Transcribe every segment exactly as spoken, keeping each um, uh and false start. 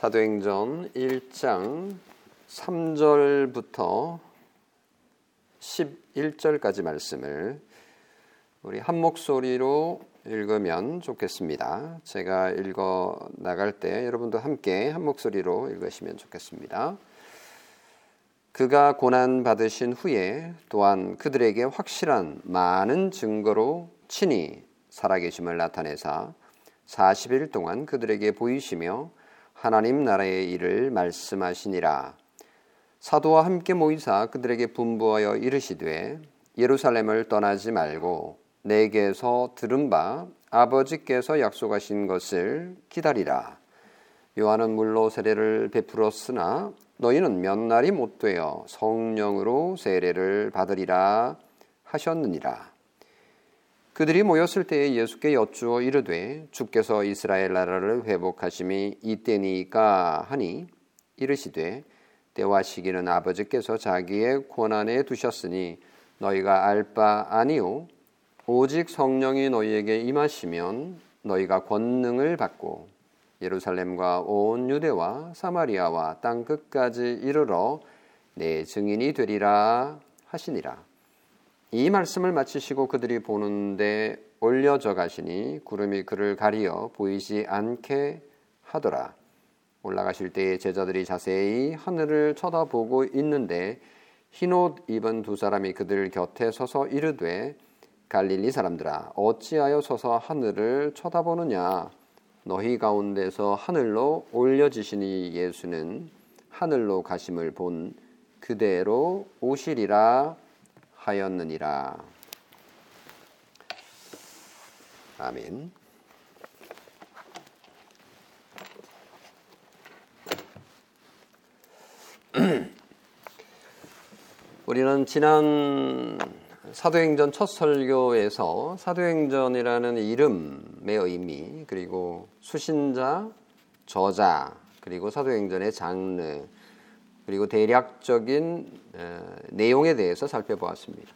사도행전 일 장 삼 절부터 십일 절까지 말씀을 우리 한 목소리로 읽으면 좋겠습니다. 제가 읽어 나갈 때 여러분도 함께 한 목소리로 읽으시면 좋겠습니다. 그가 고난받으신 후에 또한 그들에게 확실한 많은 증거로 친히 살아계심을 나타내사 사십 일 동안 그들에게 보이시며 하나님 나라의 일을 말씀하시니라. 사도와 함께 모이사 그들에게 분부하여 이르시되 예루살렘을 떠나지 말고 내게서 들은 바 아버지께서 약속하신 것을 기다리라. 요한은 물로 세례를 베풀었으나 너희는 몇 날이 못 되어 성령으로 세례를 받으리라 하셨느니라. 그들이 모였을 때에 예수께 여쭈어 이르되 주께서 이스라엘 나라를 회복하심이 이때니까 하니 이르시되 때와 시기는 아버지께서 자기의 권한에 두셨으니 너희가 알 바 아니오. 오직 성령이 너희에게 임하시면 너희가 권능을 받고 예루살렘과 온 유대와 사마리아와 땅 끝까지 이르러 내 증인이 되리라 하시니라. 이 말씀을 마치시고 그들이 보는데 올려져 가시니 구름이 그를 가리어 보이지 않게 하더라. 올라가실 때에 제자들이 자세히 하늘을 쳐다보고 있는데 흰옷 입은 두 사람이 그들 곁에 서서 이르되 갈릴리 사람들아 어찌하여 서서 하늘을 쳐다보느냐. 너희 가운데서 하늘로 올려지시니 예수는 하늘로 가심을 본 그대로 오시리라 하였느니라. 아멘. 우리는 지난 사도행전 첫 설교에서 사도행전이라는 이름의 의미, 그리고 수신자, 저자, 그리고 사도행전의 장르, 그리고 대략적인 내용에 대해서 살펴보았습니다.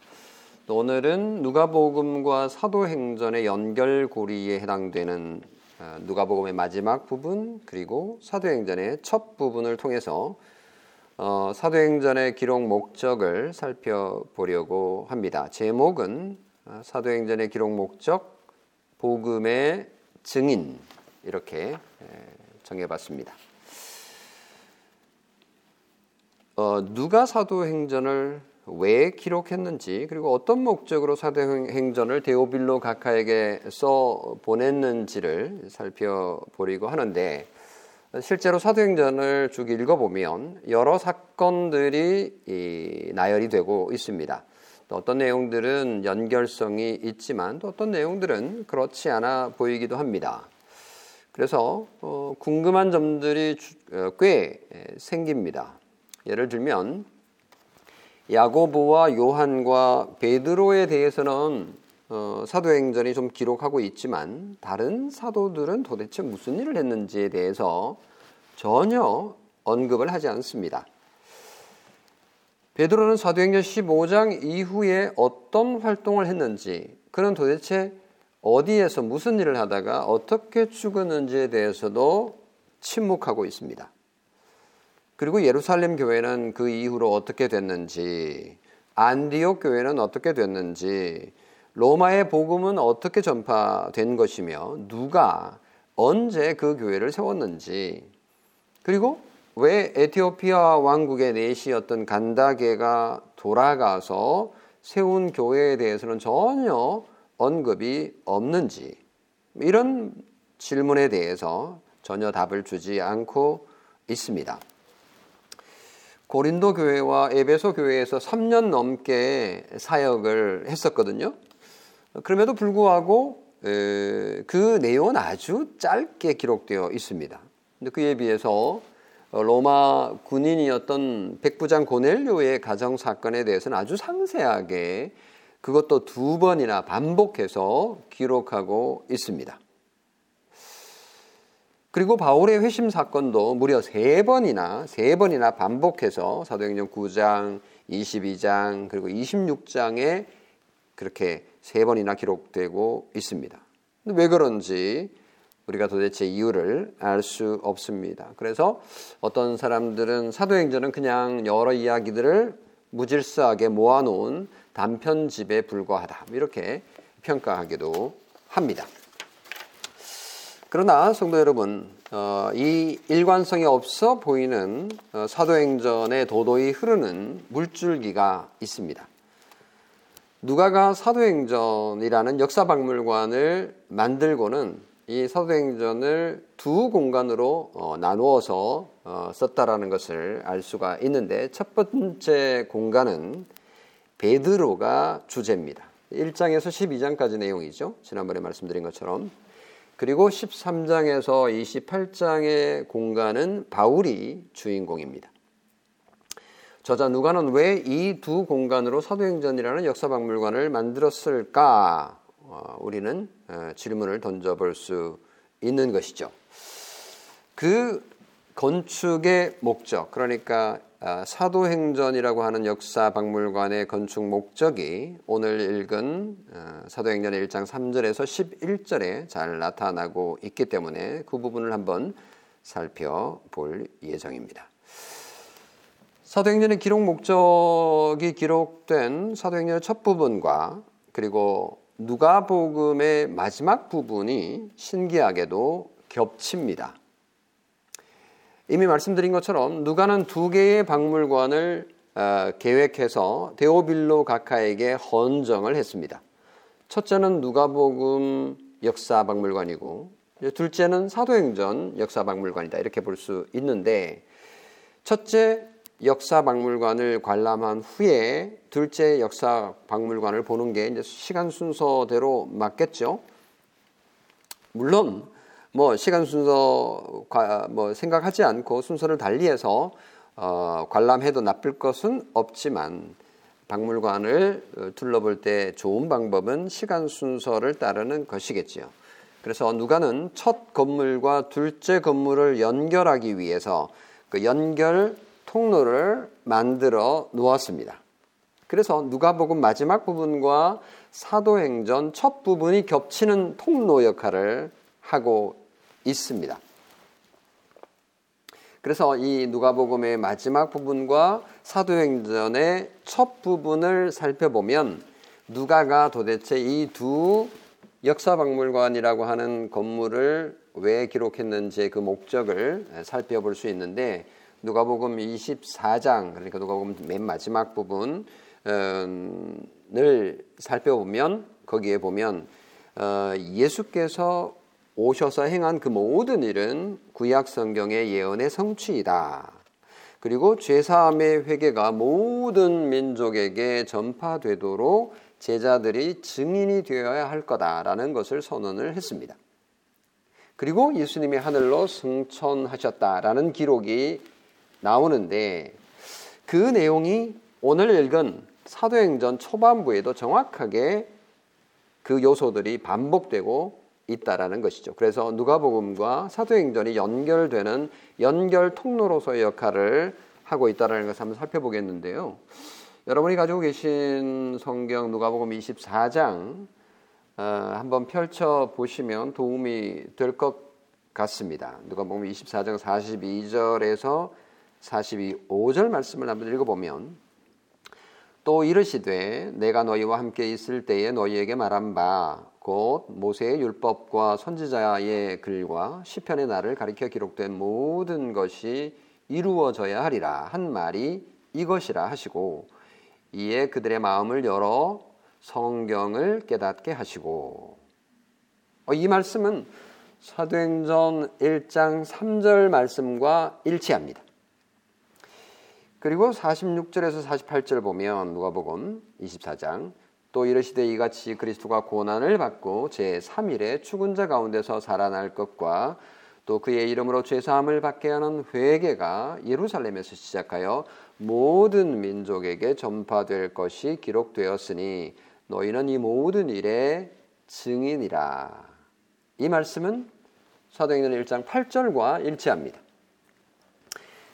또 오늘은 누가복음과 사도행전의 연결고리에 해당되는 누가복음의 마지막 부분, 그리고 사도행전의 첫 부분을 통해서 어, 사도행전의 기록 목적을 살펴보려고 합니다. 제목은 사도행전의 기록 목적, 복음의 증인, 이렇게 정해봤습니다. 어, 누가 사도행전을 왜 기록했는지, 그리고 어떤 목적으로 사도행전을 데오빌로 각하에게 써 보냈는지를 살펴보려고 하는데, 실제로 사도행전을 쭉 읽어보면 여러 사건들이 나열이 되고 있습니다. 또 어떤 내용들은 연결성이 있지만 또 어떤 내용들은 그렇지 않아 보이기도 합니다. 그래서 궁금한 점들이 꽤 생깁니다. 예를 들면 야고보와 요한과 베드로에 대해서는 어, 사도행전이 좀 기록하고 있지만 다른 사도들은 도대체 무슨 일을 했는지에 대해서 전혀 언급을 하지 않습니다. 베드로는 사도행전 십오 장 이후에 어떤 활동을 했는지, 그는 도대체 어디에서 무슨 일을 하다가 어떻게 죽었는지에 대해서도 침묵하고 있습니다. 그리고 예루살렘 교회는 그 이후로 어떻게 됐는지, 안디옥 교회는 어떻게 됐는지, 로마의 복음은 어떻게 전파된 것이며 누가 언제 그 교회를 세웠는지, 그리고 왜 에티오피아 왕국의 내시였던 간다게가 돌아가서 세운 교회에 대해서는 전혀 언급이 없는지, 이런 질문에 대해서 전혀 답을 주지 않고 있습니다. 고린도 교회와 에베소 교회에서 삼 년 넘게 사역을 했었거든요. 그럼에도 불구하고 그 내용은 아주 짧게 기록되어 있습니다. 근데 그에 비해서 로마 군인이었던 백부장 고넬료의 가정 사건에 대해서는 아주 상세하게, 그것도 두 번이나 반복해서 기록하고 있습니다. 그리고 바울의 회심 사건도 무려 세 번이나 세 번이나 반복해서 사도행전 구 장, 이십이 장, 그리고 이십육 장에 그렇게 세 번이나 기록되고 있습니다. 왜 그런지 우리가 도대체 이유를 알 수 없습니다. 그래서 어떤 사람들은 사도행전은 그냥 여러 이야기들을 무질서하게 모아놓은 단편집에 불과하다, 이렇게 평가하기도 합니다. 그러나 성도 여러분, 어, 이 일관성이 없어 보이는 어, 사도행전에 도도히 흐르는 물줄기가 있습니다. 누가가 사도행전이라는 역사박물관을 만들고는 이 사도행전을 두 공간으로 어, 나누어서 어, 썼다라는 것을 알 수가 있는데, 첫 번째 공간은 베드로가 주제입니다. 일 장에서 십이 장까지 내용이죠. 지난번에 말씀드린 것처럼. 그리고 십삼 장에서 이십팔 장의 공간은 바울이 주인공입니다. 저자 누가는 왜 이 두 공간으로 사도행전이라는 역사박물관을 만들었을까? 어, 우리는 어, 질문을 던져볼 수 있는 것이죠. 그 건축의 목적, 그러니까 어, 사도행전이라고 하는 역사박물관의 건축 목적이 오늘 읽은 어, 사도행전의 일 장 삼 절에서 십일 절에 잘 나타나고 있기 때문에 그 부분을 한번 살펴볼 예정입니다. 사도행전의 기록 목적이 기록된 사도행전의 첫 부분과 그리고 누가복음의 마지막 부분이 신기하게도 겹칩니다. 이미 말씀드린 것처럼 누가는 두 개의 박물관을 어, 계획해서 데오빌로 각하에게 헌정을 했습니다. 첫째는 누가복음 역사박물관이고 둘째는 사도행전 역사박물관이다, 이렇게 볼 수 있는데, 첫째 역사박물관을 관람한 후에 둘째 역사박물관을 보는 게 이제 시간 순서대로 맞겠죠. 물론 뭐 시간 순서 뭐 생각하지 않고 순서를 달리해서 어 관람해도 나쁠 것은 없지만, 박물관을 둘러볼 때 좋은 방법은 시간 순서를 따르는 것이겠지요. 그래서 누가는 첫 건물과 둘째 건물을 연결하기 위해서 그 연결 통로를 만들어 놓았습니다. 그래서 누가복음 마지막 부분과 사도행전 첫 부분이 겹치는 통로 역할을 하고 있습니다. 그래서 이 누가복음의 마지막 부분과 사도행전의 첫 부분을 살펴보면 누가가 도대체 이 두 역사박물관이라고 하는 건물을 왜 기록했는지의 그 목적을 살펴볼 수 있는데, 누가복음 이십사 장, 그러니까 누가복음 맨 마지막 부분을 살펴보면 거기에 보면 예수께서 오셔서 행한 그 모든 일은 구약 성경의 예언의 성취이다. 그리고 죄사함의 회개가 모든 민족에게 전파되도록 제자들이 증인이 되어야 할 거다라는 것을 선언을 했습니다. 그리고 예수님이 하늘로 승천하셨다라는 기록이 나오는데, 그 내용이 오늘 읽은 사도행전 초반부에도 정확하게 그 요소들이 반복되고 있다라는 것이죠. 그래서 누가복음과 사도행전이 연결되는 연결 통로로서의 역할을 하고 있다는 것을 한번 살펴보겠는데요. 여러분이 가지고 계신 성경 누가복음 이십사 장 어, 한번 펼쳐보시면 도움이 될 것 같습니다. 누가복음 이십사 장 사십이 절에서 사십오 절 말씀을 한번 읽어보면, 또 이르시되 내가 너희와 함께 있을 때에 너희에게 말한 바 곧 모세의 율법과 선지자의 글과 시편의 날을 가리켜 기록된 모든 것이 이루어져야 하리라 한 말이 이것이라 하시고, 이에 그들의 마음을 열어 성경을 깨닫게 하시고. 이 말씀은 사도행전 일 장 삼 절 말씀과 일치합니다. 그리고 사십육 절에서 사십팔 절 보면 누가복음 이십사 장, 또 이르시되 이같이 그리스도가 고난을 받고 제삼 일에 죽은 자 가운데서 살아날 것과 또 그의 이름으로 죄사함을 받게 하는 회개가 예루살렘에서 시작하여 모든 민족에게 전파될 것이 기록되었으니 너희는 이 모든 일의 증인이라. 이 말씀은 사도행전 일 장 팔 절과 일치합니다.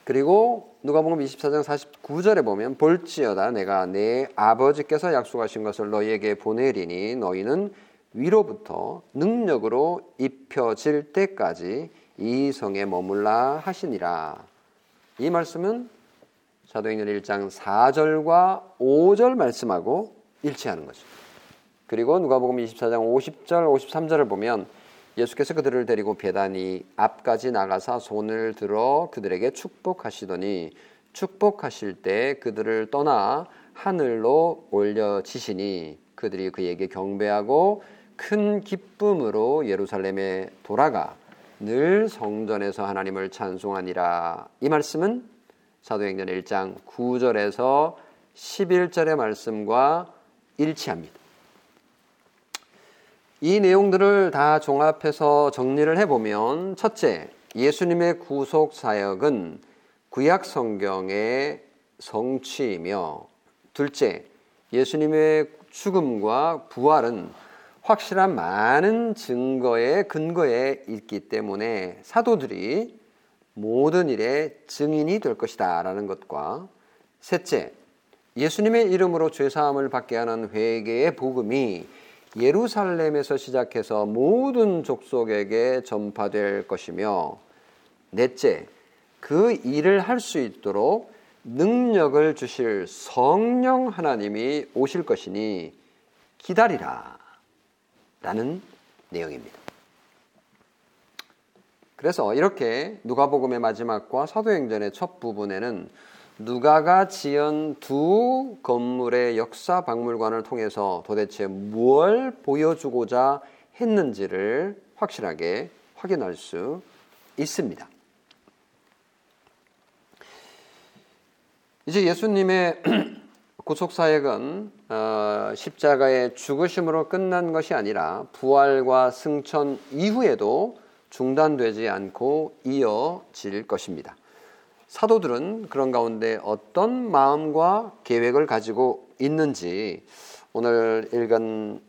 그리고 누가복음 이십사 장 사십구 절에 보면, 볼지어다 내가 내 아버지께서 약속하신 것을 너희에게 보내리니 너희는 위로부터 능력으로 입혀질 때까지 이 성에 머물라 하시니라. 이 말씀은 사도행전 일 장 사 절과 오 절 말씀하고 일치하는 거죠. 그리고 누가복음 이십사 장 오십 절 오십삼 절을 보면 예수께서 그들을 데리고 베다니 앞까지 나가사 손을 들어 그들에게 축복하시더니 축복하실 때 그들을 떠나 하늘로 올려지시니 그들이 그에게 경배하고 큰 기쁨으로 예루살렘에 돌아가 늘 성전에서 하나님을 찬송하니라. 이 말씀은 사도행전 일 장 구 절에서 십일 절의 말씀과 일치합니다. 이 내용들을 다 종합해서 정리를 해보면, 첫째, 예수님의 구속 사역은 구약 성경의 성취이며, 둘째, 예수님의 죽음과 부활은 확실한 많은 증거의 근거에 있기 때문에 사도들이 모든 일의 증인이 될 것이다 라는 것과, 셋째, 예수님의 이름으로 죄사함을 받게 하는 회개의 복음이 예루살렘에서 시작해서 모든 족속에게 전파될 것이며, 넷째, 그 일을 할 수 있도록 능력을 주실 성령 하나님이 오실 것이니 기다리라 라는 내용입니다. 그래서 이렇게 누가복음의 마지막과 사도행전의 첫 부분에는 누가가 지은 두 건물의 역사 박물관을 통해서 도대체 무엇을 보여주고자 했는지를 확실하게 확인할 수 있습니다. 이제 예수님의 구속사역은 십자가의 죽으심으로 끝난 것이 아니라 부활과 승천 이후에도 중단되지 않고 이어질 것입니다. 사도들은 그런 가운데 어떤 마음과 계획을 가지고 있는지 오늘 읽은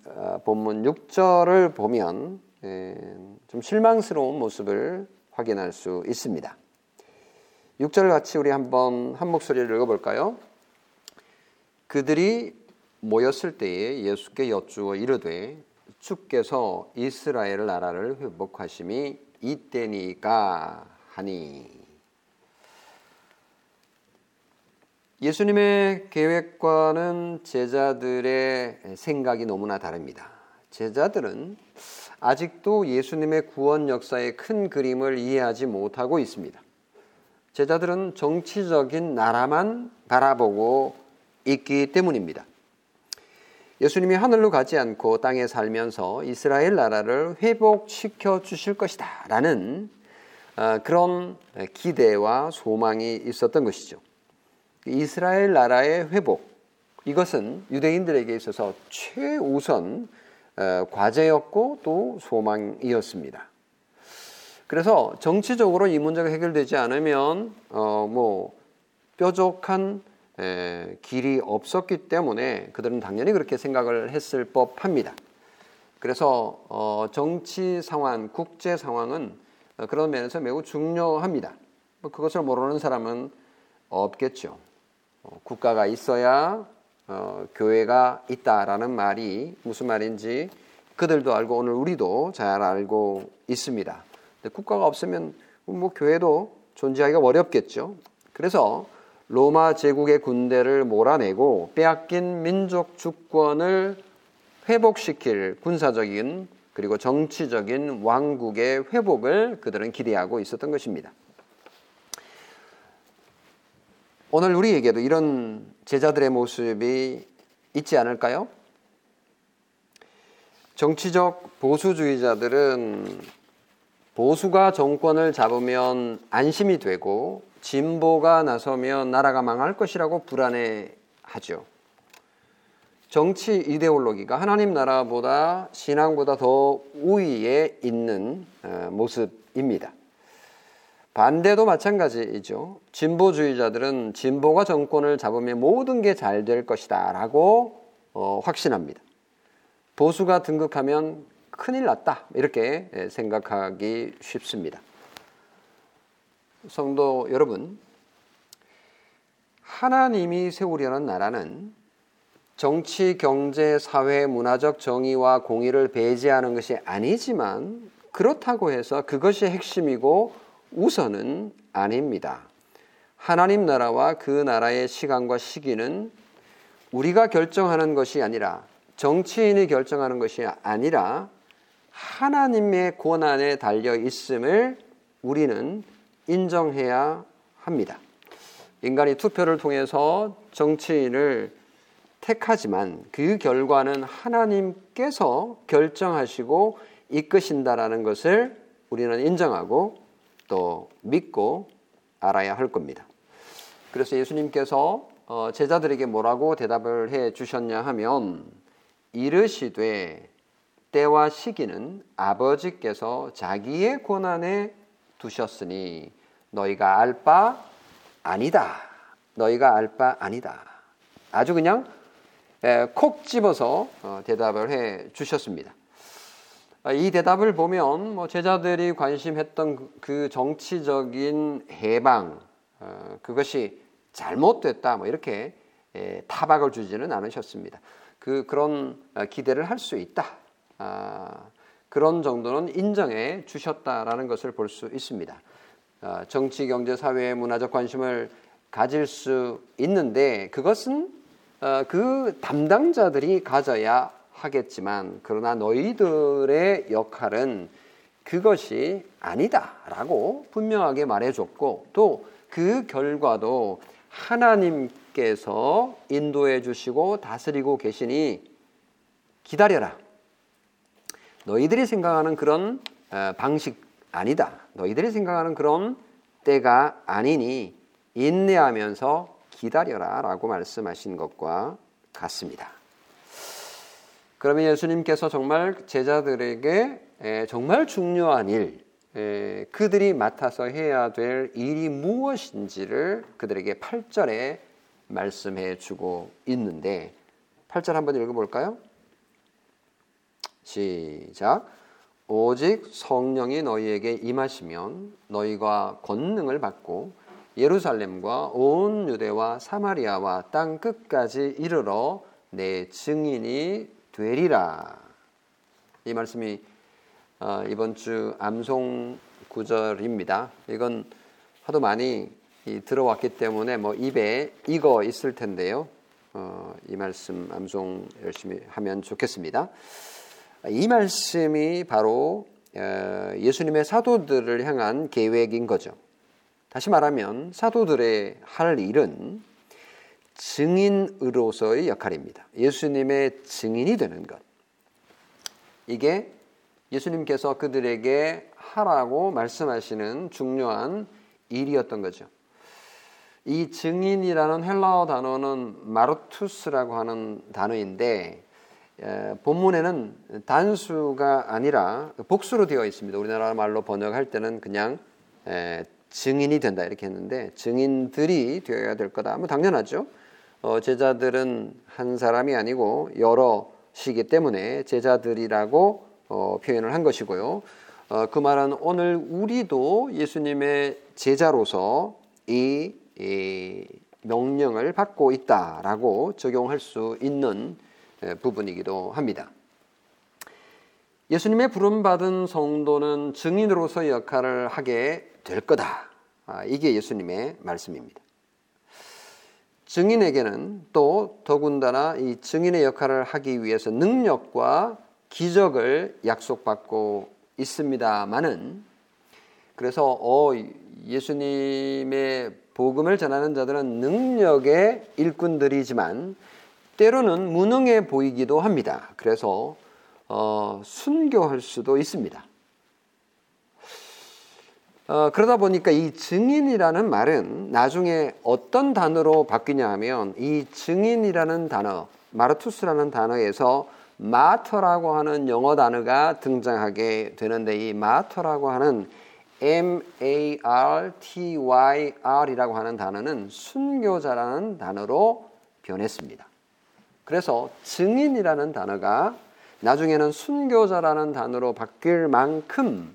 본문 육 절을 보면 좀 실망스러운 모습을 확인할 수 있습니다. 육 절 같이 우리 한번 한 목소리를 읽어볼까요? 그들이 모였을 때에 예수께 여쭈어 이르되 주께서 이스라엘 나라를 회복하심이 이때니까 하니. 예수님의 계획과는 제자들의 생각이 너무나 다릅니다. 제자들은 아직도 예수님의 구원 역사의 큰 그림을 이해하지 못하고 있습니다. 제자들은 정치적인 나라만 바라보고 있기 때문입니다. 예수님이 하늘로 가지 않고 땅에 살면서 이스라엘 나라를 회복시켜 주실 것이다 라는 그런 기대와 소망이 있었던 것이죠. 이스라엘 나라의 회복, 이것은 유대인들에게 있어서 최우선 과제였고 또 소망이었습니다. 그래서 정치적으로 이 문제가 해결되지 않으면 어, 뭐 뾰족한 에, 길이 없었기 때문에 그들은 당연히 그렇게 생각을 했을 법합니다. 그래서 어, 정치 상황, 국제 상황은 어, 그런 면에서 매우 중요합니다. 뭐 그것을 모르는 사람은 없겠죠. 어, 국가가 있어야 어, 교회가 있다라는 말이 무슨 말인지 그들도 알고 오늘 우리도 잘 알고 있습니다. 국가가 없으면 뭐 교회도 존재하기가 어렵겠죠. 그래서 로마 제국의 군대를 몰아내고 빼앗긴 민족 주권을 회복시킬 군사적인 그리고 정치적인 왕국의 회복을 그들은 기대하고 있었던 것입니다. 오늘 우리에게도 이런 제자들의 모습이 있지 않을까요? 정치적 보수주의자들은 보수가 정권을 잡으면 안심이 되고 진보가 나서면 나라가 망할 것이라고 불안해하죠. 정치 이데올로기가 하나님 나라보다 신앙보다 더 우위에 있는 모습입니다. 반대도 마찬가지이죠. 진보주의자들은 진보가 정권을 잡으면 모든 게 잘 될 것이다 라고 확신합니다. 보수가 등극하면 큰일 났다 이렇게 생각하기 쉽습니다. 성도 여러분, 하나님이 세우려는 나라는 정치, 경제, 사회, 문화적 정의와 공의를 배제하는 것이 아니지만 그렇다고 해서 그것이 핵심이고 우선은 아닙니다. 하나님 나라와 그 나라의 시간과 시기는 우리가 결정하는 것이 아니라, 정치인이 결정하는 것이 아니라 하나님의 권한에 달려 있음을 우리는 인정해야 합니다. 인간이 투표를 통해서 정치인을 택하지만 그 결과는 하나님께서 결정하시고 이끄신다라는 것을 우리는 인정하고 또 믿고 알아야 할 겁니다. 그래서 예수님께서 제자들에게 뭐라고 대답을 해 주셨냐 하면, 이르시되 때와 시기는 아버지께서 자기의 권한에 두셨으니 너희가 알 바 아니다. 너희가 알 바 아니다. 아주 그냥 콕 집어서 대답을 해 주셨습니다. 이 대답을 보면 뭐 제자들이 관심했던 그 정치적인 해방, 그것이 잘못됐다, 뭐 이렇게 타박을 주지는 않으셨습니다. 그 그런 기대를 할 수 있다, 아, 그런 정도는 인정해 주셨다라는 것을 볼 수 있습니다. 아, 정치, 경제, 사회, 문화적 관심을 가질 수 있는데 그것은 아, 그 담당자들이 가져야 하겠지만, 그러나 너희들의 역할은 그것이 아니다라고 분명하게 말해줬고, 또 그 결과도 하나님께서 인도해 주시고 다스리고 계시니 기다려라. 너희들이 생각하는 그런 방식 아니다. 너희들이 생각하는 그런 때가 아니니 인내하면서 기다려라 라고 말씀하신 것과 같습니다. 그러면 예수님께서 정말 제자들에게 정말 중요한 일, 그들이 맡아서 해야 될 일이 무엇인지를 그들에게 팔 절에 말씀해 주고 있는데, 팔 절 한번 읽어볼까요? 시작. 오직 성령이 너희에게 임하시면 너희가 권능을 받고 예루살렘과 온 유대와 사마리아와 땅 끝까지 이르러 내 증인이 되리라. 이 말씀이 이번 주 암송 구절입니다. 이건 하도 많이 들어왔기 때문에 뭐 입에 익어 있을 텐데요, 이 말씀 암송 열심히 하면 좋겠습니다. 이 말씀이 바로 예수님의 사도들을 향한 계획인 거죠. 다시 말하면 사도들의 할 일은 증인으로서의 역할입니다. 예수님의 증인이 되는 것. 이게 예수님께서 그들에게 하라고 말씀하시는 중요한 일이었던 거죠. 이 증인이라는 헬라어 단어는 마르투스라고 하는 단어인데, 예, 본문에는 단수가 아니라 복수로 되어 있습니다. 우리나라 말로 번역할 때는 그냥 예, 증인이 된다 이렇게 했는데, 증인들이 되어야 될 거다. 뭐 당연하죠. 어, 제자들은 한 사람이 아니고 여럿이기 때문에 제자들이라고 어, 표현을 한 것이고요. 어, 그 말은 오늘 우리도 예수님의 제자로서 이, 이 명령을 받고 있다라고 적용할 수 있는 부분이기도 합니다. 예수님의 부름받은 성도는 증인으로서 역할을 하게 될 거다. 이게 예수님의 말씀입니다. 증인에게는 또 더군다나 이 증인의 역할을 하기 위해서 능력과 기적을 약속받고 있습니다만은, 그래서 어, 예수님의 복음을 전하는 자들은 능력의 일꾼들이지만 때로는 무능해 보이기도 합니다. 그래서 어, 순교할 수도 있습니다. 어, 그러다 보니까 이 증인이라는 말은 나중에 어떤 단어로 바뀌냐 하면, 이 증인이라는 단어, 마르투스라는 단어에서 마터라고 하는 영어 단어가 등장하게 되는데, 이 마터라고 하는 엠 에이 알 티 와이 알이라고 하는 단어는 순교자라는 단어로 변했습니다. 그래서 증인이라는 단어가 나중에는 순교자라는 단어로 바뀔 만큼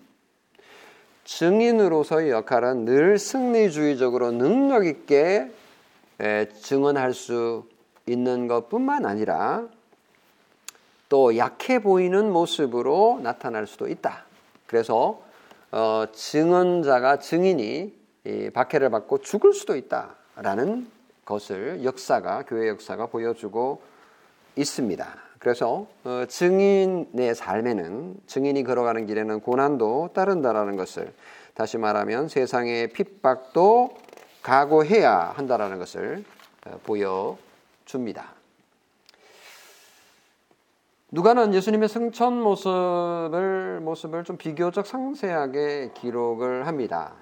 증인으로서의 역할은 늘 승리주의적으로 능력 있게 증언할 수 있는 것뿐만 아니라 또 약해 보이는 모습으로 나타날 수도 있다. 그래서 어, 증언자가 증인이 이 박해를 받고 죽을 수도 있다라는 것을 역사가 교회 역사가 보여주고 있습니다. 그래서 어, 증인의 삶에는 증인이 걸어가는 길에는 고난도 따른다라는 것을 다시 말하면 세상의 핍박도 각오해야 한다라는 것을 어, 보여줍니다. 누가는 예수님의 승천 모습을, 모습을 좀 비교적 상세하게 기록을 합니다.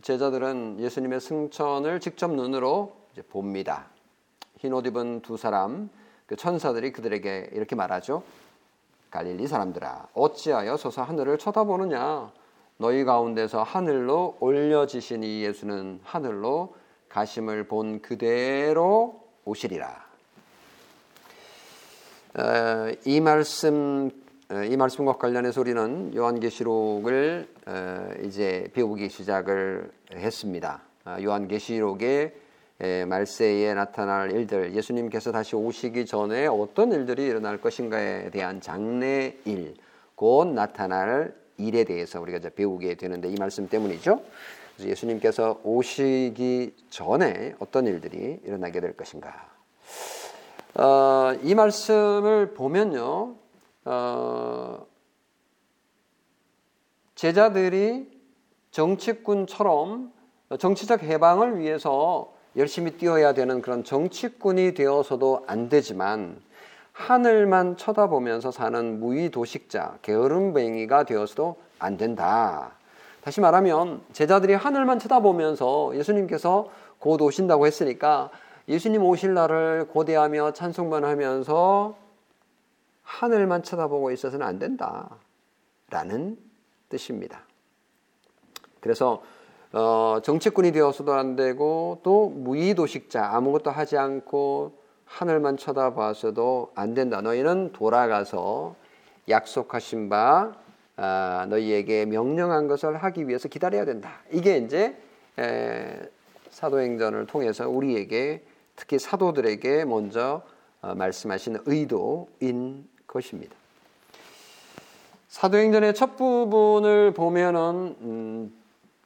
제자들은 예수님의 승천을 직접 눈으로 이제 봅니다. 흰 옷 입은 두 사람, 그 천사들이 그들에게 이렇게 말하죠. 갈릴리 사람들아, 어찌하여 서서 하늘을 쳐다보느냐? 너희 가운데서 하늘로 올려지신 이 예수는 하늘로 가심을 본 그대로 오시리라. 이 말씀, 이 말씀과 관련해서 우리는 요한계시록을 이제 배우기 시작을 했습니다. 요한계시록의 말세에 나타날 일들, 예수님께서 다시 오시기 전에 어떤 일들이 일어날 것인가에 대한 장래일, 곧 나타날 일에 대해서 우리가 이제 배우게 되는데 이 말씀 때문이죠. 그래서 예수님께서 오시기 전에 어떤 일들이 일어나게 될 것인가. 어, 이 말씀을 보면요, 어, 제자들이 정치꾼처럼 정치적 해방을 위해서 열심히 뛰어야 되는 그런 정치꾼이 되어서도 안 되지만 하늘만 쳐다보면서 사는 무위도식자, 게으름뱅이가 되어서도 안 된다. 다시 말하면 제자들이 하늘만 쳐다보면서 예수님께서 곧 오신다고 했으니까 예수님 오실 날을 고대하며 찬송만 하면서 하늘만 쳐다보고 있어서는 안 된다 라는 뜻입니다. 그래서 어, 정치꾼이 되어서도 안 되고 또 무의도식자, 아무것도 하지 않고 하늘만 쳐다봐서도 안 된다. 너희는 돌아가서 약속하신 바 어, 너희에게 명령한 것을 하기 위해서 기다려야 된다. 이게 이제 에, 사도행전을 통해서 우리에게 특히 사도들에게 먼저 말씀하신 의도인 것입니다. 사도행전의 첫 부분을 보면은 음,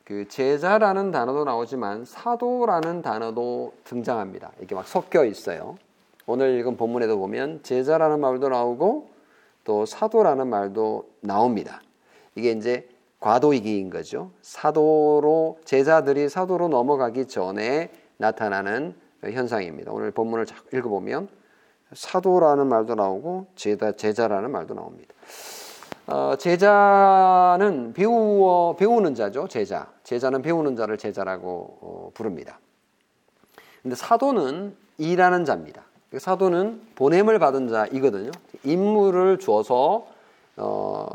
그 제자라는 단어도 나오지만 사도라는 단어도 등장합니다. 이렇게 막 섞여 있어요. 오늘 읽은 본문에도 보면 제자라는 말도 나오고 또 사도라는 말도 나옵니다. 이게 이제 과도이기인 거죠. 사도로 제자들이 사도로 넘어가기 전에 나타나는 현상입니다. 오늘 본문을 읽어보면 사도라는 말도 나오고 제자, 제자라는 말도 나옵니다. 어, 제자는 배우어, 배우는 자죠. 제자. 제자는 배우는 자를 제자라고 어, 부릅니다. 근데 사도는 일하는 자입니다. 사도는 보냄을 받은 자이거든요. 임무를 주어서 어,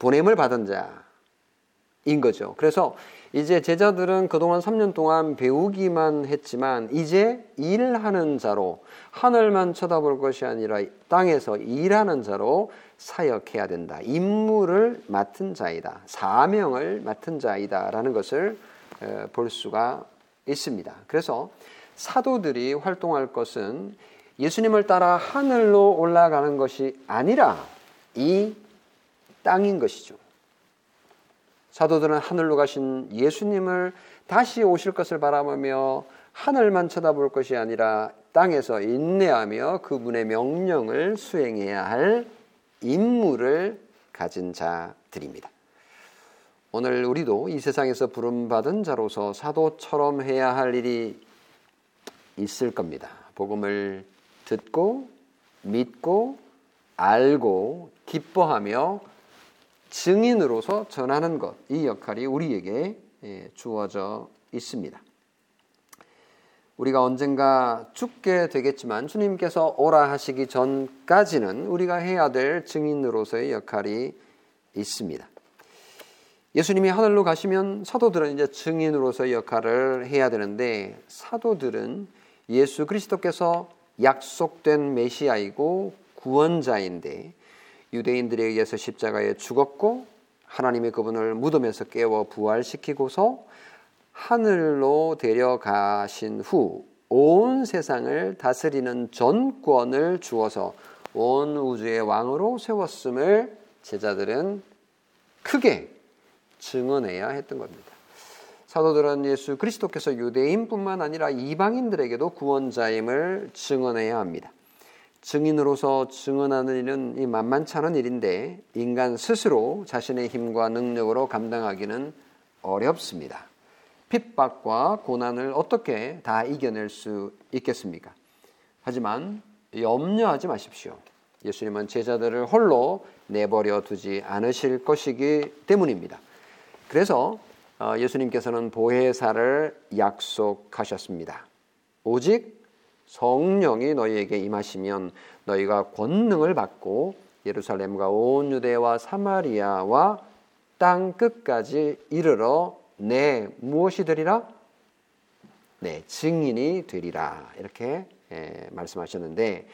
보냄을 받은 자인 거죠. 그래서 이제 제자들은 그동안 삼 년 동안 배우기만 했지만 이제 일하는 자로, 하늘만 쳐다볼 것이 아니라 땅에서 일하는 자로 사역해야 된다. 임무를 맡은 자이다. 사명을 맡은 자이다. 라는 것을 볼 수가 있습니다. 그래서 사도들이 활동할 것은 예수님을 따라 하늘로 올라가는 것이 아니라 이 땅인 것이죠. 사도들은 하늘로 가신 예수님을 다시 오실 것을 바라보며 하늘만 쳐다볼 것이 아니라 땅에서 인내하며 그분의 명령을 수행해야 할 임무를 가진 자들입니다. 오늘 우리도 이 세상에서 부름받은 자로서 사도처럼 해야 할 일이 있을 겁니다. 복음을 듣고 믿고 알고 기뻐하며 증인으로서 전하는 것, 이 역할이 우리에게 주어져 있습니다. 우리가 언젠가 죽게 되겠지만 주님께서 오라 하시기 전까지는 우리가 해야 될 증인으로서의 역할이 있습니다. 예수님이 하늘로 가시면 사도들은 이제 증인으로서의 역할을 해야 되는데 사도들은 예수 그리스도께서 약속된 메시아이고 구원자인데 유대인들에 의해서 십자가에 죽었고 하나님이 그분을 무덤에서 깨워 부활시키고서 하늘로 데려가신 후 온 세상을 다스리는 전권을 주어서 온 우주의 왕으로 세웠음을 제자들은 크게 증언해야 했던 겁니다. 사도들은 예수 그리스도께서 유대인뿐만 아니라 이방인들에게도 구원자임을 증언해야 합니다. 증인으로서 증언하는 일은 이 만만치 않은 일인데 인간 스스로 자신의 힘과 능력으로 감당하기는 어렵습니다. 핍박과 고난을 어떻게 다 이겨낼 수 있겠습니까? 하지만 염려하지 마십시오. 예수님은 제자들을 홀로 내버려 두지 않으실 것이기 때문입니다. 그래서 예수님께서는 보혜사를 약속하셨습니다. 오직 성령이 너희에게 임하시면 너희가 권능을 받고 예루살렘과 온 유대와 사마리아와 땅 끝까지 이르러 내 무엇이 되리라? 내 증인이 되리라. 이렇게 말씀하셨는데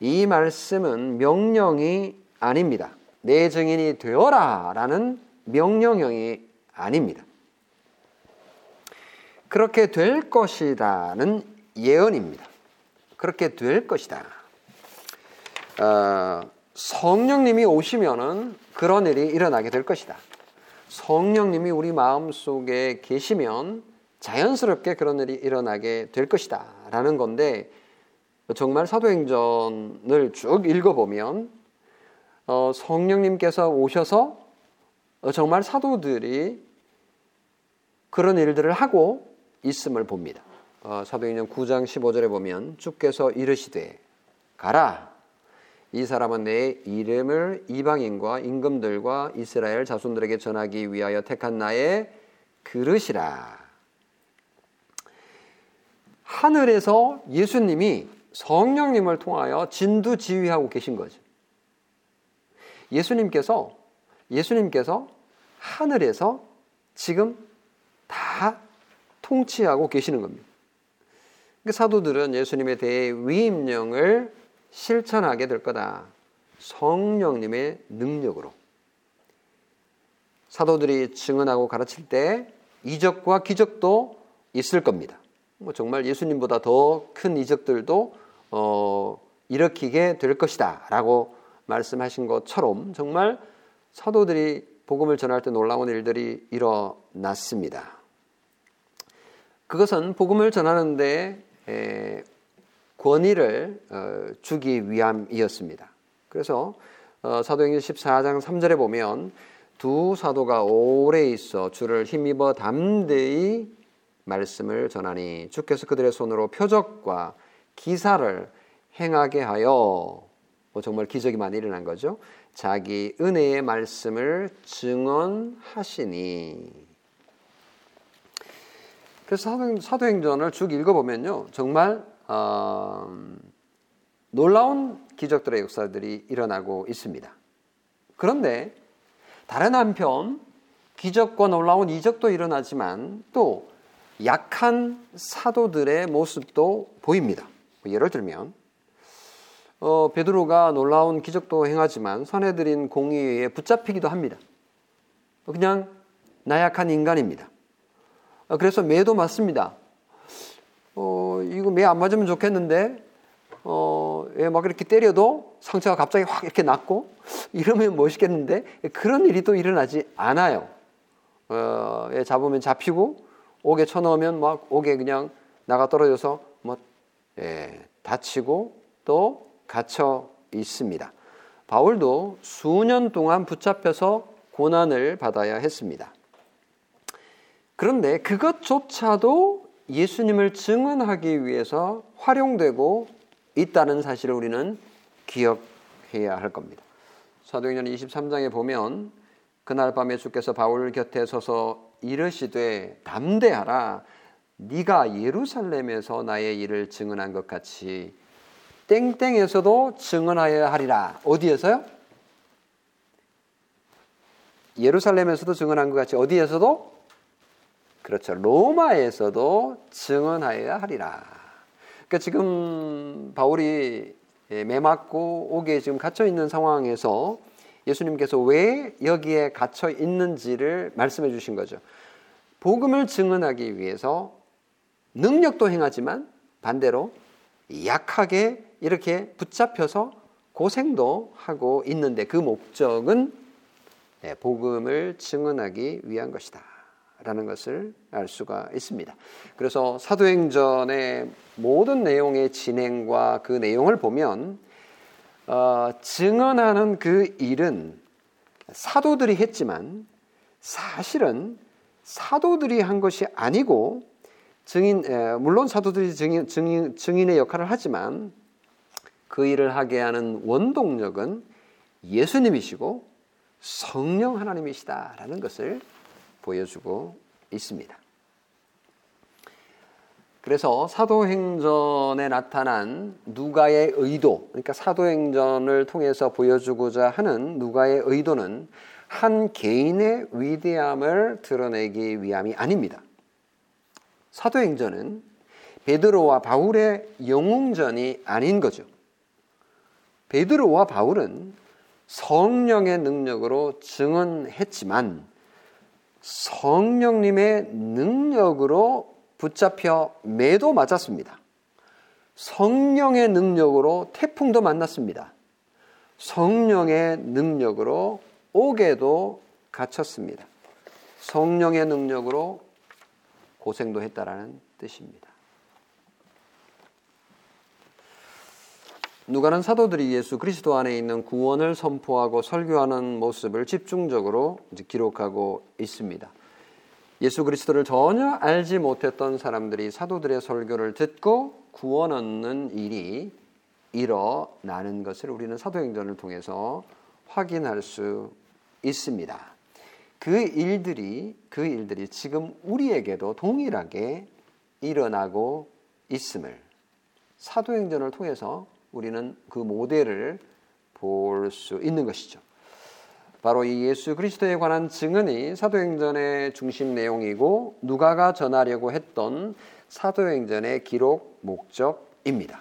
이 말씀은 명령이 아닙니다. 내 증인이 되어라 라는 명령형이 아닙니다. 그렇게 될 것이다는 예언입니다. 그렇게 될 것이다. 어, 성령님이 오시면은 그런 일이 일어나게 될 것이다. 성령님이 우리 마음 속에 계시면 자연스럽게 그런 일이 일어나게 될 것이다 라는 건데, 정말 사도행전을 쭉 읽어보면 어, 성령님께서 오셔서 정말 사도들이 그런 일들을 하고 있음을 봅니다. 어, 사도행전 구 장 십오 절에 보면 주께서 이르시되 가라 이 사람은 내 이름을 이방인과 임금들과 이스라엘 자손들에게 전하기 위하여 택한 나의 그릇이라. 하늘에서 예수님이 성령님을 통하여 진두지휘하고 계신 거죠. 예수님께서 예수님께서 하늘에서 지금 다 통치하고 계시는 겁니다. 사도들은 예수님에 대해 위임령을 실천하게 될 거다. 성령님의 능력으로. 사도들이 증언하고 가르칠 때 이적과 기적도 있을 겁니다. 뭐 정말 예수님보다 더 큰 이적들도 어, 일으키게 될 것이다 라고 말씀하신 것처럼 정말 사도들이 복음을 전할 때 놀라운 일들이 일어났습니다. 그것은 복음을 전하는데 에, 권위를 어, 주기 위함이었습니다. 그래서 어, 사도행전 십사 장 삼 절에 보면 두 사도가 오래 있어 주를 힘입어 담대히 말씀을 전하니 주께서 그들의 손으로 표적과 기사를 행하게 하여, 뭐 정말 기적이 많이 일어난 거죠. 자기 은혜의 말씀을 증언하시니. 그래서 사도행전을 쭉 읽어보면요 정말 어, 놀라운 기적들의 역사들이 일어나고 있습니다. 그런데 다른 한편 기적과 놀라운 이적도 일어나지만 또 약한 사도들의 모습도 보입니다. 예를 들면 어, 베드로가 놀라운 기적도 행하지만 선해드린 공의에 붙잡히기도 합니다. 그냥 나약한 인간입니다. 그래서 매도 맞습니다. 어, 이거 매 안 맞으면 좋겠는데 어, 막 이렇게 때려도 상처가 갑자기 확 이렇게 났고 이러면 멋있겠는데 그런 일이 또 일어나지 않아요. 어, 잡으면 잡히고 옥에 쳐넣으면 막 옥에 그냥 나가 떨어져서 뭐 예, 다치고 또 갇혀 있습니다. 바울도 수년 동안 붙잡혀서 고난을 받아야 했습니다. 그런데 그것조차도 예수님을 증언하기 위해서 활용되고 있다는 사실을 우리는 기억해야 할 겁니다. 사도행전 이십삼 장에 보면 그날 밤에 주께서 바울 곁에 서서 이르시되 담대하라 네가 예루살렘에서 나의 일을 증언한 것 같이 땡땡에서도 증언하여야 하리라. 어디에서요? 예루살렘에서도 증언한 것 같이 어디에서도? 그렇죠. 로마에서도 증언하여야 하리라. 그러니까 지금 바울이 매맞고 옥에 지금 갇혀있는 상황에서 예수님께서 왜 여기에 갇혀 있는지를 말씀해 주신 거죠. 복음을 증언하기 위해서 능력도 행하지만 반대로 약하게 이렇게 붙잡혀서 고생도 하고 있는데 그 목적은 복음을 증언하기 위한 것이다 라는 것을 알 수가 있습니다. 그래서 사도행전의 모든 내용의 진행과 그 내용을 보면 어, 증언하는 그 일은 사도들이 했지만 사실은 사도들이 한 것이 아니고 증인, 에, 물론 사도들이 증인, 증인, 증인의 역할을 하지만 그 일을 하게 하는 원동력은 예수님이시고 성령 하나님이시다라는 것을 보여주고 있습니다. 그래서 사도행전에 나타난 누가의 의도, 그러니까 사도행전을 통해서 보여주고자 하는 누가의 의도는 한 개인의 위대함을 드러내기 위함이 아닙니다. 사도행전은 베드로와 바울의 영웅전이 아닌 거죠. 베드로와 바울은 성령의 능력으로 증언했지만 성령님의 능력으로 붙잡혀 매도 맞았습니다. 성령의 능력으로 태풍도 만났습니다. 성령의 능력으로 옥에도 갇혔습니다. 성령의 능력으로 고생도 했다라는 뜻입니다. 누가는 사도들이 예수 그리스도 안에 있는 구원을 선포하고 설교하는 모습을 집중적으로 기록하고 있습니다. 예수 그리스도를 전혀 알지 못했던 사람들이 사도들의 설교를 듣고 구원 얻는 일이 일어나는 것을 우리는 사도행전을 통해서 확인할 수 있습니다. 그 일들이 그 일들이 지금 우리에게도 동일하게 일어나고 있음을 사도행전을 통해서 우리는 그 모델을 볼 수 있는 것이죠. 바로 이 예수 그리스도에 관한 증언이 사도행전의 중심 내용이고 누가가 전하려고 했던 사도행전의 기록 목적입니다.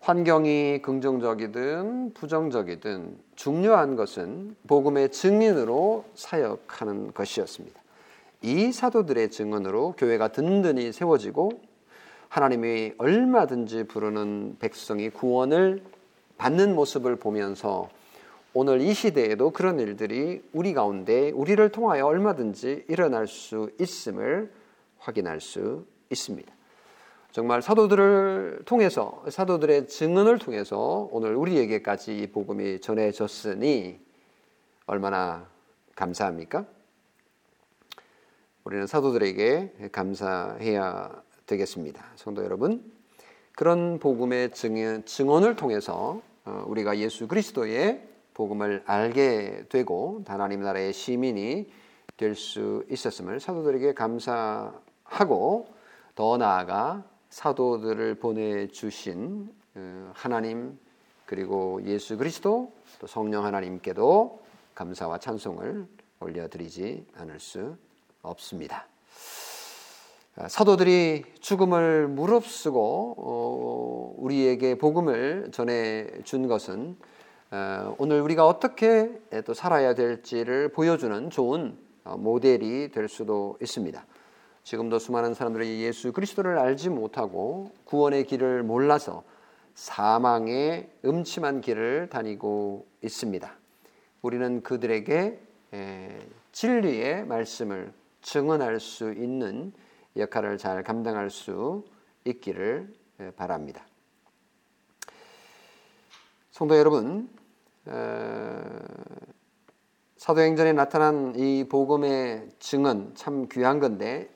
환경이 긍정적이든 부정적이든 중요한 것은 복음의 증인으로 사역하는 것이었습니다. 이 사도들의 증언으로 교회가 든든히 세워지고 하나님이 얼마든지 부르는 백성이 구원을 받는 모습을 보면서 오늘 이 시대에도 그런 일들이 우리 가운데 우리를 통하여 얼마든지 일어날 수 있음을 확인할 수 있습니다. 정말 사도들을 통해서 사도들의 증언을 통해서 오늘 우리에게까지 이 복음이 전해졌으니 얼마나 감사합니까? 우리는 사도들에게 감사해야 되겠습니다. 성도 여러분, 그런 복음의 증언을 통해서 우리가 예수 그리스도의 복음을 알게 되고 하나님 나라의 시민이 될 수 있었음을 사도들에게 감사하고 더 나아가 사도들을 보내주신 하나님 그리고 예수 그리스도 또 성령 하나님께도 감사와 찬송을 올려드리지 않을 수 없습니다. 사도들이 죽음을 무릅쓰고 우리에게 복음을 전해준 것은 오늘 우리가 어떻게 또 살아야 될지를 보여주는 좋은 모델이 될 수도 있습니다. 지금도 수많은 사람들이 예수 그리스도를 알지 못하고 구원의 길을 몰라서 사망의 음침한 길을 다니고 있습니다. 우리는 그들에게 진리의 말씀을 증언할 수 있는 역할을 잘 감당할 수 있기를 바랍니다. 성도 여러분, 사도행전에 나타난 이 복음의 증언 참 귀한 건데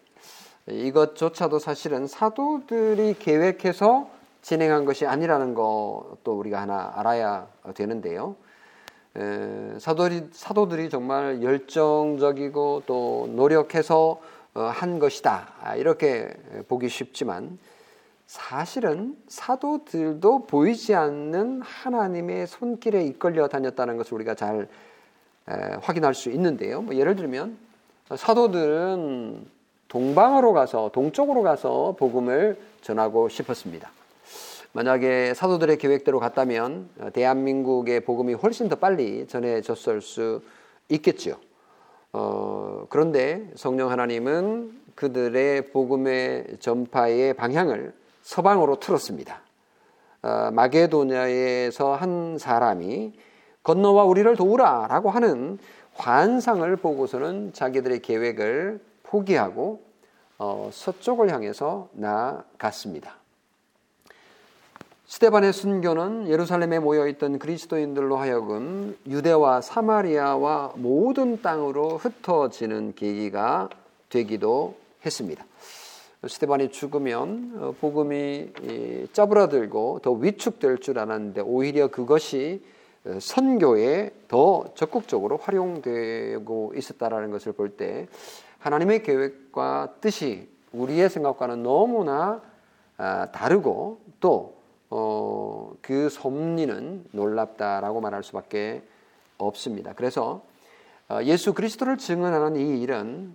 이것조차도 사실은 사도들이 계획해서 진행한 것이 아니라는 것도 우리가 하나 알아야 되는데요. 사도들이, 사도들이 정말 열정적이고 또 노력해서 한 것이다 이렇게 보기 쉽지만 사실은 사도들도 보이지 않는 하나님의 손길에 이끌려 다녔다는 것을 우리가 잘 확인할 수 있는데요. 뭐 예를 들면 사도들은 동방으로 가서 동쪽으로 가서 복음을 전하고 싶었습니다. 만약에 사도들의 계획대로 갔다면 대한민국의 복음이 훨씬 더 빨리 전해졌을 수 있겠죠. 어, 그런데 성령 하나님은 그들의 복음의 전파의 방향을 서방으로 틀었습니다. 어, 마게도냐에서 한 사람이 건너와 우리를 도우라 라고 하는 환상을 보고서는 자기들의 계획을 포기하고 어, 서쪽을 향해서 나아갔습니다. 스데반의 순교는 예루살렘에 모여있던 그리스도인들로 하여금 유대와 사마리아와 모든 땅으로 흩어지는 계기가 되기도 했습니다. 스데반이 죽으면 복음이 짜부라들고 더 위축될 줄 알았는데 오히려 그것이 선교에 더 적극적으로 활용되고 있었다라는 것을 볼 때 하나님의 계획과 뜻이 우리의 생각과는 너무나 다르고 또 어, 그 섭리는 놀랍다라고 말할 수밖에 없습니다. 그래서 예수 그리스도를 증언하는 이 일은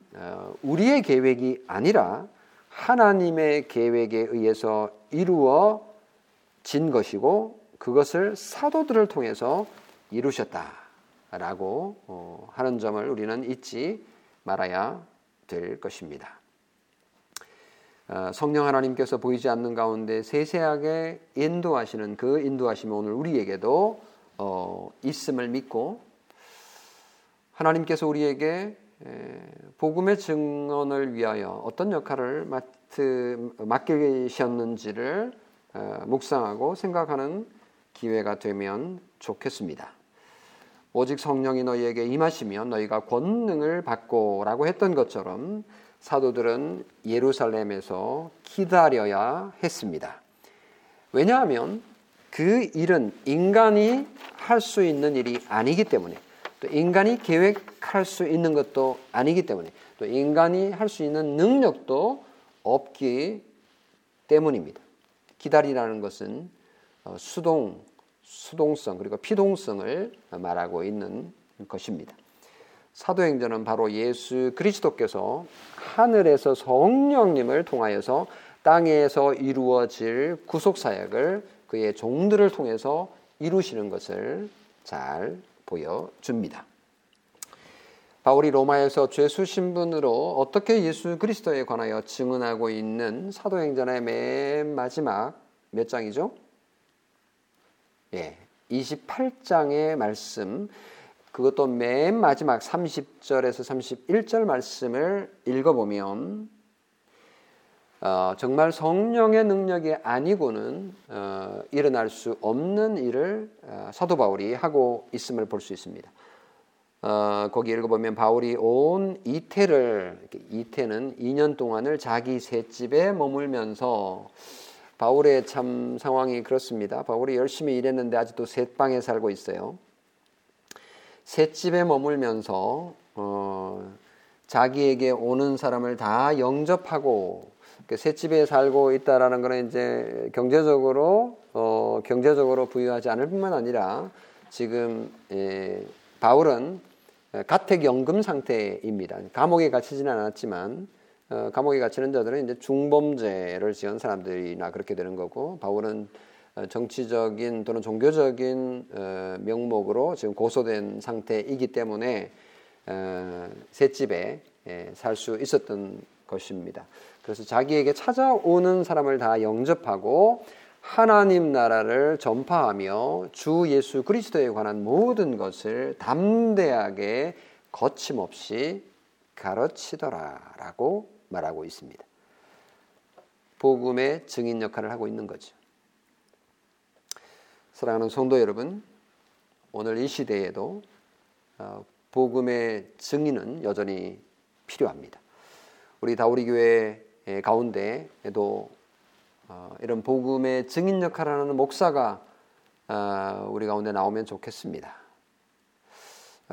우리의 계획이 아니라 하나님의 계획에 의해서 이루어진 것이고 그것을 사도들을 통해서 이루셨다라고 하는 점을 우리는 잊지 말아야 될 것입니다. 성령 하나님께서 보이지 않는 가운데 세세하게 인도하시는 그 인도하심이 오늘 우리에게도 있음을 믿고 하나님께서 우리에게 복음의 증언을 위하여 어떤 역할을 맡기셨는지를 묵상하고 생각하는 기회가 되면 좋겠습니다. 오직 성령이 너희에게 임하시면 너희가 권능을 받고 라고 했던 것처럼 사도들은 예루살렘에서 기다려야 했습니다. 왜냐하면 그 일은 인간이 할 수 있는 일이 아니기 때문에 또 인간이 계획할 수 있는 것도 아니기 때문에 또 인간이 할 수 있는 능력도 없기 때문입니다. 기다리라는 것은 수동, 수동성 그리고 피동성을 말하고 있는 것입니다. 사도행전은 바로 예수 그리스도께서 하늘에서 성령님을 통하여서 땅에서 이루어질 구속사역을 그의 종들을 통해서 이루시는 것을 잘 보여줍니다. 바울이 로마에서 죄수 신분으로 어떻게 예수 그리스도에 관하여 증언하고 있는 사도행전의 맨 마지막 몇 장이죠? 예, 이십팔 장의 말씀 그것도 맨 마지막 삼십 절에서 삼십일 절 말씀을 읽어보면 어, 정말 성령의 능력이 아니고는 어, 일어날 수 없는 일을 어, 사도 바울이 하고 있음을 볼 수 있습니다. 어, 거기 읽어보면 바울이 온 이태를 이태는 이 년 동안을 자기 셋집에 머물면서 바울의 참 상황이 그렇습니다. 바울이 열심히 일했는데 아직도 셋방에 살고 있어요. 셋집에 머물면서 어, 자기에게 오는 사람을 다 영접하고 그 셋집에 살고 있다라는 것은 이제 경제적으로 어, 경제적으로 부유하지 않을 뿐만 아니라 지금 예, 바울은 가택연금 상태입니다. 감옥에 갇히지는 않았지만 어, 감옥에 갇히는 자들은 이제 중범죄를 지은 사람들이나 그렇게 되는 거고 바울은 정치적인 또는 종교적인 명목으로 지금 고소된 상태이기 때문에 셋집에 살 수 있었던 것입니다. 그래서 자기에게 찾아오는 사람을 다 영접하고 하나님 나라를 전파하며 주 예수 그리스도에 관한 모든 것을 담대하게 거침없이 가르치더라라고 말하고 있습니다. 복음의 증인 역할을 하고 있는 거죠. 사랑하는 성도 여러분, 오늘 이 시대에도 복음의 증인은 여전히 필요합니다. 우리 다우리 교회 가운데에도 이런 복음의 증인 역할을 하는 목사가 우리 가운데 나오면 좋겠습니다.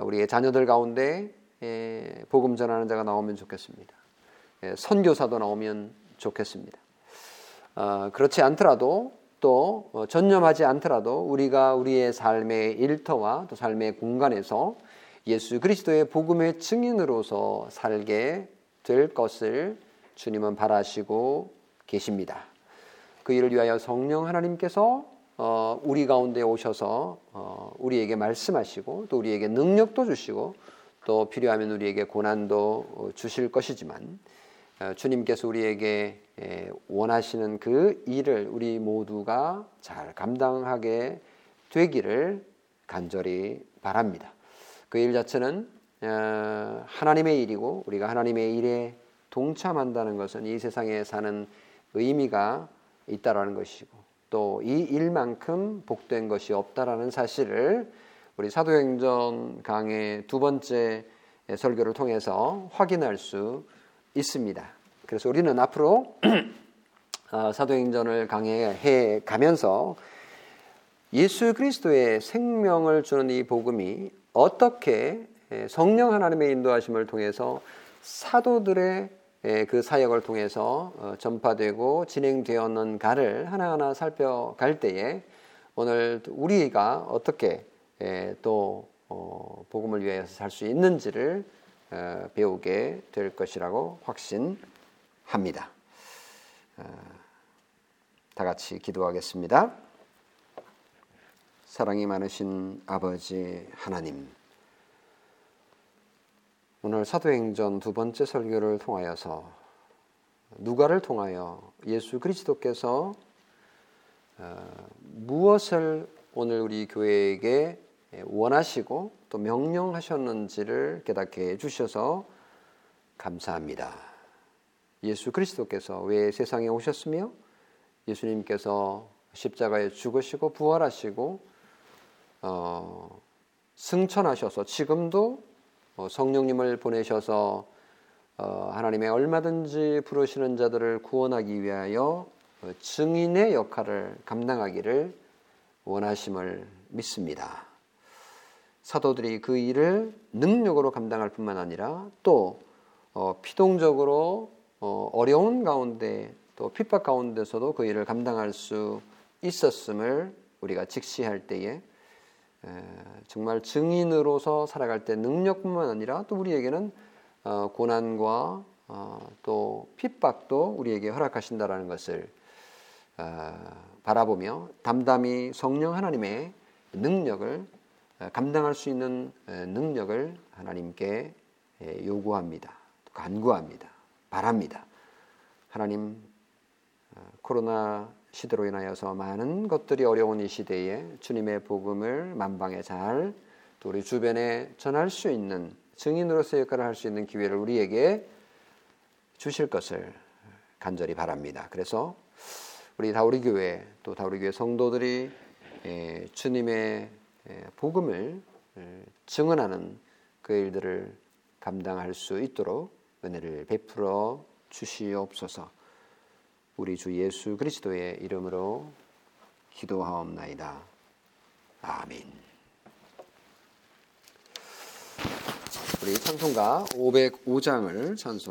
우리의 자녀들 가운데 복음 전하는 자가 나오면 좋겠습니다. 선교사도 나오면 좋겠습니다. 그렇지 않더라도 또 전념하지 않더라도 우리가 우리의 삶의 일터와 또 삶의 공간에서 예수 그리스도의 복음의 증인으로서 살게 될 것을 주님은 바라시고 계십니다. 그 일을 위하여 성령 하나님께서 우리 가운데 오셔서 우리에게 말씀하시고 또 우리에게 능력도 주시고 또 필요하면 우리에게 고난도 주실 것이지만 주님께서 우리에게 원하시는 그 일을 우리 모두가 잘 감당하게 되기를 간절히 바랍니다. 그 일 자체는 하나님의 일이고 우리가 하나님의 일에 동참한다는 것은 이 세상에 사는 의미가 있다라는 것이고 또 이 일만큼 복된 것이 없다라는 사실을 우리 사도행전 강해 두 번째 설교를 통해서 확인할 수 있습니다. 그래서 우리는 앞으로 사도행전을 강해해 가면서 예수 그리스도의 생명을 주는 이 복음이 어떻게 성령 하나님의 인도하심을 통해서 사도들의 그 사역을 통해서 전파되고 진행되었는가를 하나하나 살펴갈 때에 오늘 우리가 어떻게 또 복음을 위해서 살 수 있는지를 배우게 될 것이라고 확신합니다. 다 같이 기도하겠습니다. 사랑이 많으신 아버지 하나님, 오늘 사도행전 두 번째 설교를 통하여서 누가를 통하여 예수 그리스도께서 무엇을 오늘 우리 교회에게 원하시고 또 명령하셨는지를 깨닫게 해주셔서 감사합니다. 예수 그리스도께서 왜 세상에 오셨으며 예수님께서 십자가에 죽으시고 부활하시고 어, 승천하셔서 지금도 성령님을 보내셔서 어, 하나님의 얼마든지 부르시는 자들을 구원하기 위하여 증인의 역할을 감당하기를 원하심을 믿습니다. 사도들이 그 일을 능력으로 감당할 뿐만 아니라 또 피동적으로 어려운 가운데 또 핍박 가운데서도 그 일을 감당할 수 있었음을 우리가 직시할 때에 정말 증인으로서 살아갈 때 능력뿐만 아니라 또 우리에게는 고난과 또 핍박도 우리에게 허락하신다라는 것을 바라보며 담담히 성령 하나님의 능력을 감당할 수 있는 능력을 하나님께 요구합니다. 간구합니다. 바랍니다. 하나님, 코로나 시대로 인하여서 많은 것들이 어려운 이 시대에 주님의 복음을 만방에 잘 또 우리 주변에 전할 수 있는 증인으로서의 역할을 할 수 있는 기회를 우리에게 주실 것을 간절히 바랍니다. 그래서 우리 다우리교회 또 다우리교회 성도들이 주님의 복음을 증언하는 그 일들을 감당할 수 있도록 은혜를 베풀어 주시옵소서. 우리 주 예수 그리스도의 이름으로 기도하옵나이다. 아멘. 우리 찬송가 오백오 장을 찬송